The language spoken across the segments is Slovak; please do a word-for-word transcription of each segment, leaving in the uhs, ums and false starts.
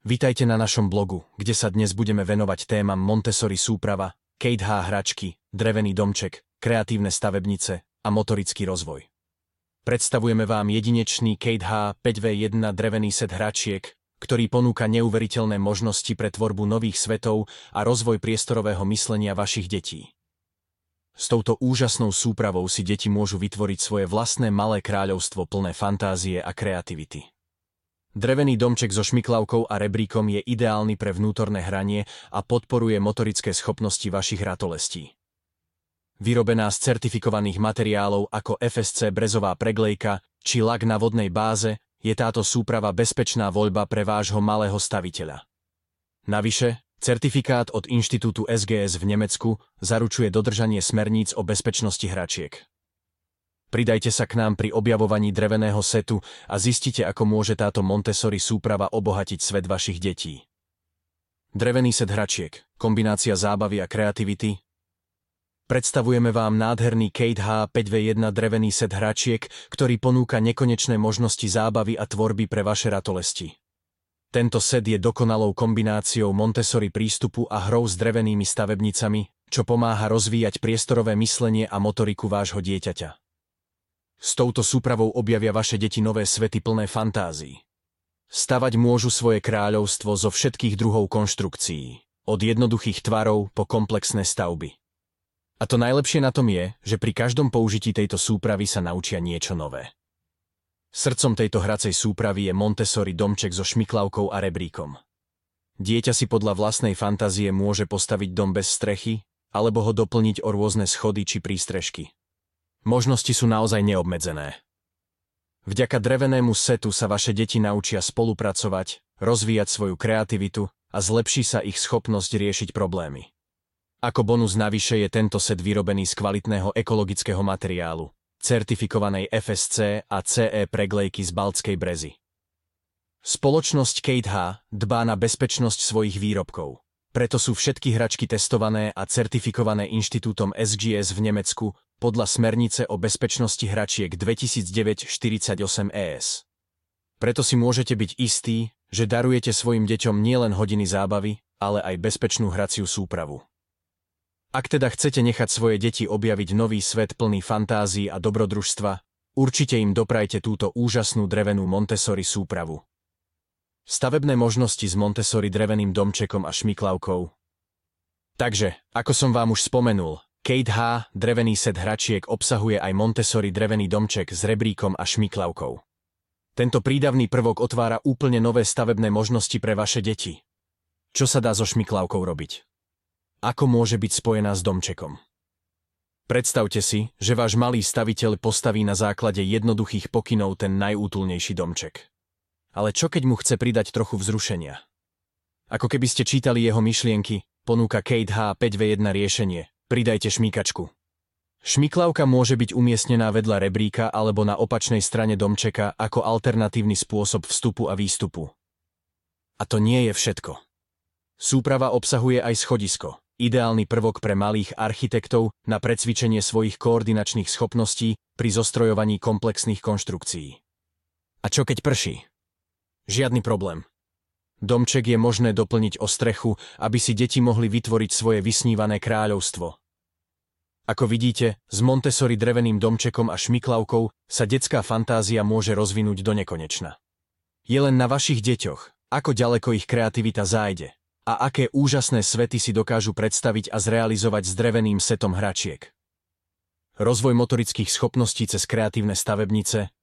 Vitajte na našom blogu, kde sa dnes budeme venovať témam Montessori súprava, Kateha hračky, drevený domček, kreatívne stavebnice a motorický rozvoj. Predstavujeme vám jedinečný Kateha päť vé jeden drevený set hračiek, ktorý ponúka neuveriteľné možnosti pre tvorbu nových svetov a rozvoj priestorového myslenia vašich detí. S touto úžasnou súpravou si deti môžu vytvoriť svoje vlastné malé kráľovstvo plné fantázie a kreativity. Drevený domček so šmiklavkou a rebríkom je ideálny pre vnútorné hranie a podporuje motorické schopnosti vašich ratolestí. Vyrobená z certifikovaných materiálov ako ef es cé brezová preglejka či lak na vodnej báze, je táto súprava bezpečná voľba pre vášho malého staviteľa. Navyše, certifikát od inštitútu es gé es v Nemecku zaručuje dodržanie smerníc o bezpečnosti hračiek. Pridajte sa k nám pri objavovaní dreveného setu a zistite, ako môže táto Montessori súprava obohatiť svet vašich detí. Drevený set hračiek, kombinácia zábavy a kreativity. Predstavujeme vám nádherný Kateha päť vé jeden drevený set hračiek, ktorý ponúka nekonečné možnosti zábavy a tvorby pre vaše ratolesti. Tento set je dokonalou kombináciou Montessori prístupu a hrou s drevenými stavebnicami, čo pomáha rozvíjať priestorové myslenie a motoriku vášho dieťaťa. S touto súpravou objavia vaše deti nové svety plné fantázií. Stavať môžu svoje kráľovstvo zo všetkých druhov konštrukcií, od jednoduchých tvarov po komplexné stavby. A to najlepšie na tom je, že pri každom použití tejto súpravy sa naučia niečo nové. Srdcom tejto hracej súpravy je Montessori domček so šmiklavkou a rebríkom. Dieťa si podľa vlastnej fantázie môže postaviť dom bez strechy, alebo ho doplniť o rôzne schody či prístrežky. Možnosti sú naozaj neobmedzené. Vďaka drevenému setu sa vaše deti naučia spolupracovať, rozvíjať svoju kreativitu a zlepší sa ich schopnosť riešiť problémy. Ako bonus navyše je tento set vyrobený z kvalitného ekologického materiálu, certifikovanej ef es cé a cé é preglejky z baltskej brezy. Spoločnosť Kateha dbá na bezpečnosť svojich výrobkov. Preto sú všetky hračky testované a certifikované inštitútom es gé es v Nemecku podľa smernice o bezpečnosti hračiek dvetisícdeväť štyridsaťosem é es. Preto si môžete byť istí, že darujete svojim deťom nielen hodiny zábavy, ale aj bezpečnú hraciu súpravu. Ak teda chcete nechať svoje deti objaviť nový svet plný fantázií a dobrodružstva, určite im doprajte túto úžasnú drevenú Montessori súpravu. Stavebné možnosti s Montessori dreveným domčekom a šmiklavkou. Takže, ako som vám už spomenul, Kateha drevený set hračiek obsahuje aj Montessori drevený domček s rebríkom a šmiklavkou. Tento prídavný prvok otvára úplne nové stavebné možnosti pre vaše deti. Čo sa dá so šmiklavkou robiť? Ako môže byť spojená s domčekom? Predstavte si, že váš malý staviteľ postaví na základe jednoduchých pokynov ten najútulnejší domček. Ale čo keď mu chce pridať trochu vzrušenia? Ako keby ste čítali jeho myšlienky, ponúka Kateha päť vé jeden riešenie. Pridajte šmíkačku. Šmiklavka môže byť umiestnená vedľa rebríka alebo na opačnej strane domčeka ako alternatívny spôsob vstupu a výstupu. A to nie je všetko. Súprava obsahuje aj schodisko, ideálny prvok pre malých architektov na precvičenie svojich koordinačných schopností pri zostrojovaní komplexných konštrukcií. A čo keď prší? Žiadny problém. Domček je možné doplniť o strechu, aby si deti mohli vytvoriť svoje vysnívané kráľovstvo. Ako vidíte, s Montessori dreveným domčekom a šmiklavkou sa detská fantázia môže rozvinúť do nekonečna. Je len na vašich deťoch, ako ďaleko ich kreativita zájde a aké úžasné svety si dokážu predstaviť a zrealizovať s dreveným setom hračiek. Rozvoj motorických schopností cez kreatívne stavebnice.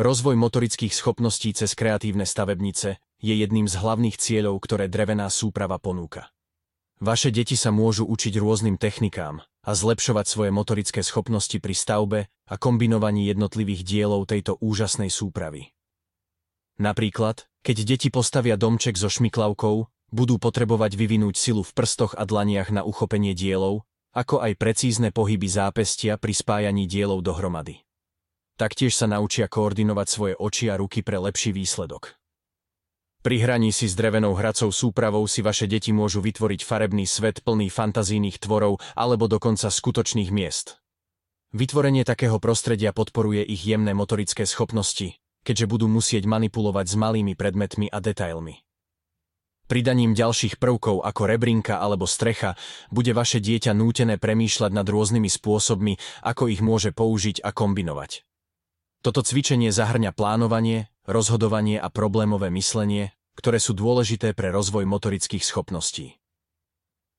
Rozvoj motorických schopností cez kreatívne stavebnice je jedným z hlavných cieľov, ktoré drevená súprava ponúka. Vaše deti sa môžu učiť rôznym technikám a zlepšovať svoje motorické schopnosti pri stavbe a kombinovaní jednotlivých dielov tejto úžasnej súpravy. Napríklad, keď deti postavia domček so šmiklavkou, budú potrebovať vyvinúť silu v prstoch a dlaniach na uchopenie dielov, ako aj precízne pohyby zápestia pri spájaní dielov dohromady. Taktiež sa naučia koordinovať svoje oči a ruky pre lepší výsledok. Pri hraní si s drevenou hracou súpravou si vaše deti môžu vytvoriť farebný svet plný fantazijných tvorov alebo dokonca skutočných miest. Vytvorenie takého prostredia podporuje ich jemné motorické schopnosti, keďže budú musieť manipulovať s malými predmetmi a detailmi. Pridaním ďalších prvkov ako rebrinka alebo strecha bude vaše dieťa nútené premýšľať nad rôznymi spôsobmi, ako ich môže použiť a kombinovať. Toto cvičenie zahrňa plánovanie, rozhodovanie a problémové myslenie, ktoré sú dôležité pre rozvoj motorických schopností.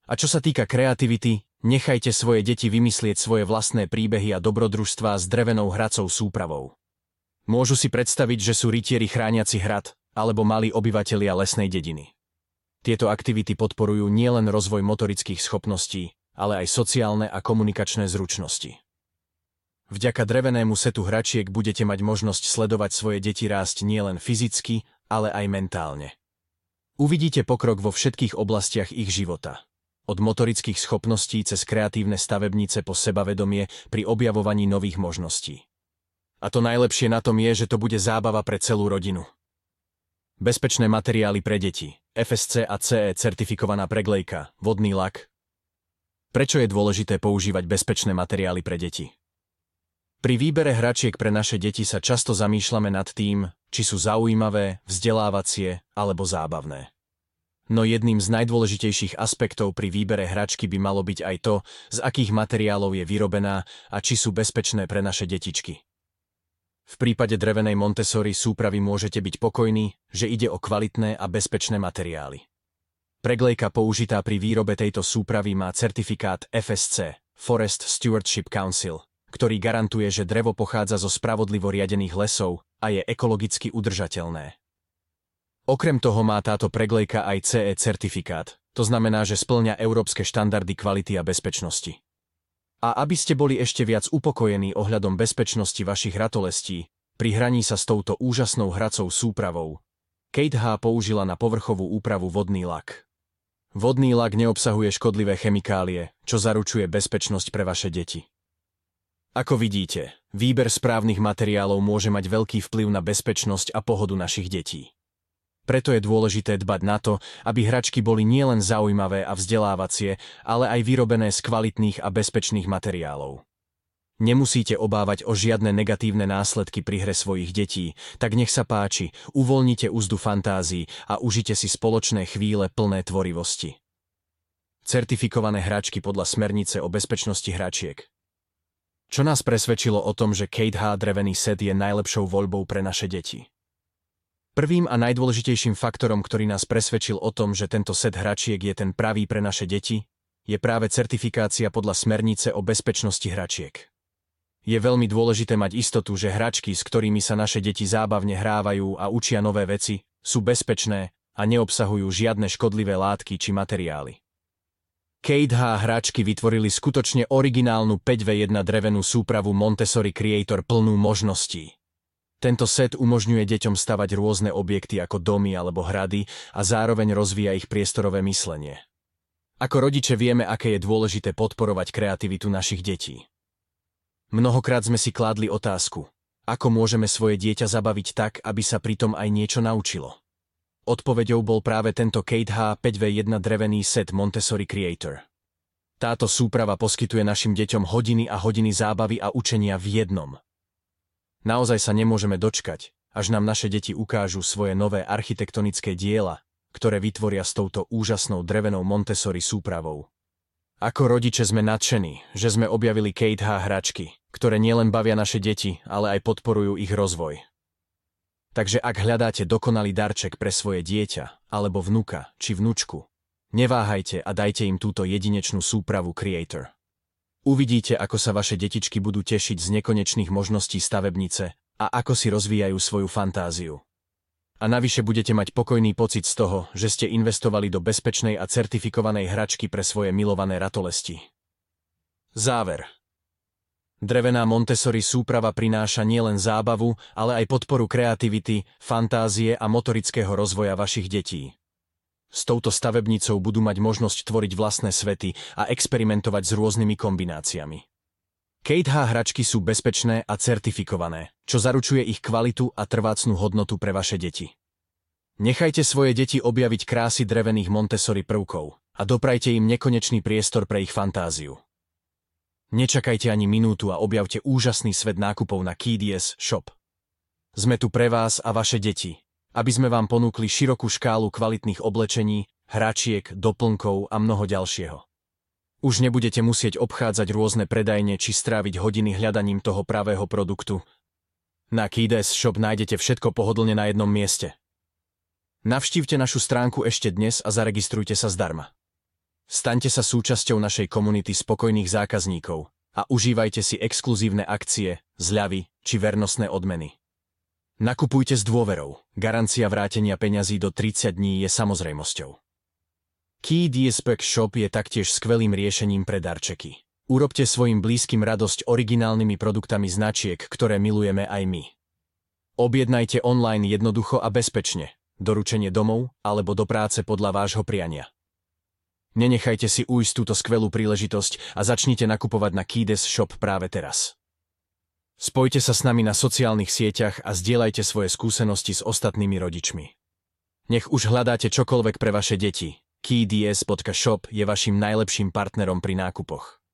A čo sa týka kreativity, nechajte svoje deti vymyslieť svoje vlastné príbehy a dobrodružstvá s drevenou hracou súpravou. Môžu si predstaviť, že sú rytieri chrániaci hrad alebo malí obyvatelia lesnej dediny. Tieto aktivity podporujú nielen rozvoj motorických schopností, ale aj sociálne a komunikačné zručnosti. Vďaka drevenému setu hračiek budete mať možnosť sledovať svoje deti rásť nielen fyzicky, ale aj mentálne. Uvidíte pokrok vo všetkých oblastiach ich života. Od motorických schopností cez kreatívne stavebnice po sebavedomie pri objavovaní nových možností. A to najlepšie na tom je, že to bude zábava pre celú rodinu. Bezpečné materiály pre deti, F S C a C E certifikovaná preglejka, vodný lak. Prečo je dôležité používať bezpečné materiály pre deti? Pri výbere hračiek pre naše deti sa často zamýšľame nad tým, či sú zaujímavé, vzdelávacie alebo zábavné. No jedným z najdôležitejších aspektov pri výbere hračky by malo byť aj to, z akých materiálov je vyrobená a či sú bezpečné pre naše detičky. V prípade drevenej Montessori súpravy môžete byť pokojní, že ide o kvalitné a bezpečné materiály. Preglejka použitá pri výrobe tejto súpravy má certifikát F S C, Forest Stewardship Council, ktorý garantuje, že drevo pochádza zo spravodlivo riadených lesov a je ekologicky udržateľné. Okrem toho má táto preglejka aj C E certifikát, to znamená, že spĺňa európske štandardy kvality a bezpečnosti. A aby ste boli ešte viac upokojení ohľadom bezpečnosti vašich ratolestí, pri hraní sa s touto úžasnou hracou súpravou, Kateha použila na povrchovú úpravu vodný lak. Vodný lak neobsahuje škodlivé chemikálie, čo zaručuje bezpečnosť pre vaše deti. Ako vidíte, výber správnych materiálov môže mať veľký vplyv na bezpečnosť a pohodu našich detí. Preto je dôležité dbať na to, aby hračky boli nielen zaujímavé a vzdelávacie, ale aj vyrobené z kvalitných a bezpečných materiálov. Nemusíte obávať o žiadne negatívne následky pri hre svojich detí, tak nech sa páči, uvoľnite úzdu fantázii a užite si spoločné chvíle plné tvorivosti. Certifikované hračky podľa smernice o bezpečnosti hračiek. Čo nás presvedčilo o tom, že Kateha drevený set je najlepšou voľbou pre naše deti? Prvým a najdôležitejším faktorom, ktorý nás presvedčil o tom, že tento set hračiek je ten pravý pre naše deti, je práve certifikácia podľa smernice o bezpečnosti hračiek. Je veľmi dôležité mať istotu, že hračky, s ktorými sa naše deti zábavne hrávajú a učia nové veci, sú bezpečné a neobsahujú žiadne škodlivé látky či materiály. Kateha hračky vytvorili skutočne originálnu päť vé jedna drevenú súpravu Montessori Creator plnú možností. Tento set umožňuje deťom stavať rôzne objekty ako domy alebo hrady a zároveň rozvíja ich priestorové myslenie. Ako rodiče vieme, aké je dôležité podporovať kreativitu našich detí. Mnohokrát sme si kládli otázku, ako môžeme svoje dieťa zabaviť tak, aby sa pritom aj niečo naučilo. Odpoveďou bol práve tento Kateha päť vé jedna drevený set Montessori Creator. Táto súprava poskytuje našim deťom hodiny a hodiny zábavy a učenia v jednom. Naozaj sa nemôžeme dočkať, až nám naše deti ukážu svoje nové architektonické diela, ktoré vytvoria s touto úžasnou drevenou Montessori súpravou. Ako rodiče sme nadšení, že sme objavili Kateha hračky, ktoré nielen bavia naše deti, ale aj podporujú ich rozvoj. Takže ak hľadáte dokonalý darček pre svoje dieťa, alebo vnuka, či vnučku, neváhajte a dajte im túto jedinečnú súpravu Creator. Uvidíte, ako sa vaše detičky budú tešiť z nekonečných možností stavebnice a ako si rozvíjajú svoju fantáziu. A navyše budete mať pokojný pocit z toho, že ste investovali do bezpečnej a certifikovanej hračky pre svoje milované ratolesti. Záver. Drevená Montessori súprava prináša nielen zábavu, ale aj podporu kreativity, fantázie a motorického rozvoja vašich detí. S touto stavebnicou budú mať možnosť tvoriť vlastné svety a experimentovať s rôznymi kombináciami. Kateha hračky sú bezpečné a certifikované, čo zaručuje ich kvalitu a trvácnu hodnotu pre vaše deti. Nechajte svoje deti objaviť krásy drevených Montessori prvkov a doprajte im nekonečný priestor pre ich fantáziu. Nečakajte ani minútu a objavte úžasný svet nákupov na Kidshop. Sme tu pre vás a vaše deti. aby sme vám ponúkli širokú škálu kvalitných oblečení, hračiek, doplnkov a mnoho ďalšieho. Už nebudete musieť obchádzať rôzne predajne či stráviť hodiny hľadaním toho pravého produktu. Na Kidshop nájdete všetko pohodlne na jednom mieste. Navštívte našu stránku ešte dnes a zaregistrujte sa zdarma. Staňte sa súčasťou našej komunity spokojných zákazníkov a užívajte si exkluzívne akcie, zľavy či vernostné odmeny. Nakupujte s dôverou, garancia vrátenia peňazí do tridsať dní je samozrejmosťou. Kidshop je taktiež skvelým riešením pre darčeky. Urobte svojim blízkym radosť originálnymi produktami značiek, ktoré milujeme aj my. Objednajte online jednoducho a bezpečne, doručenie domov alebo do práce podľa vášho priania. Nenechajte si ujsť túto skvelú príležitosť a začnite nakupovať na Kidshop práve teraz. Spojte sa s nami na sociálnych sieťach a zdieľajte svoje skúsenosti s ostatnými rodičmi. Nech už hľadáte čokoľvek pre vaše deti, Kidshop je vašim najlepším partnerom pri nákupoch.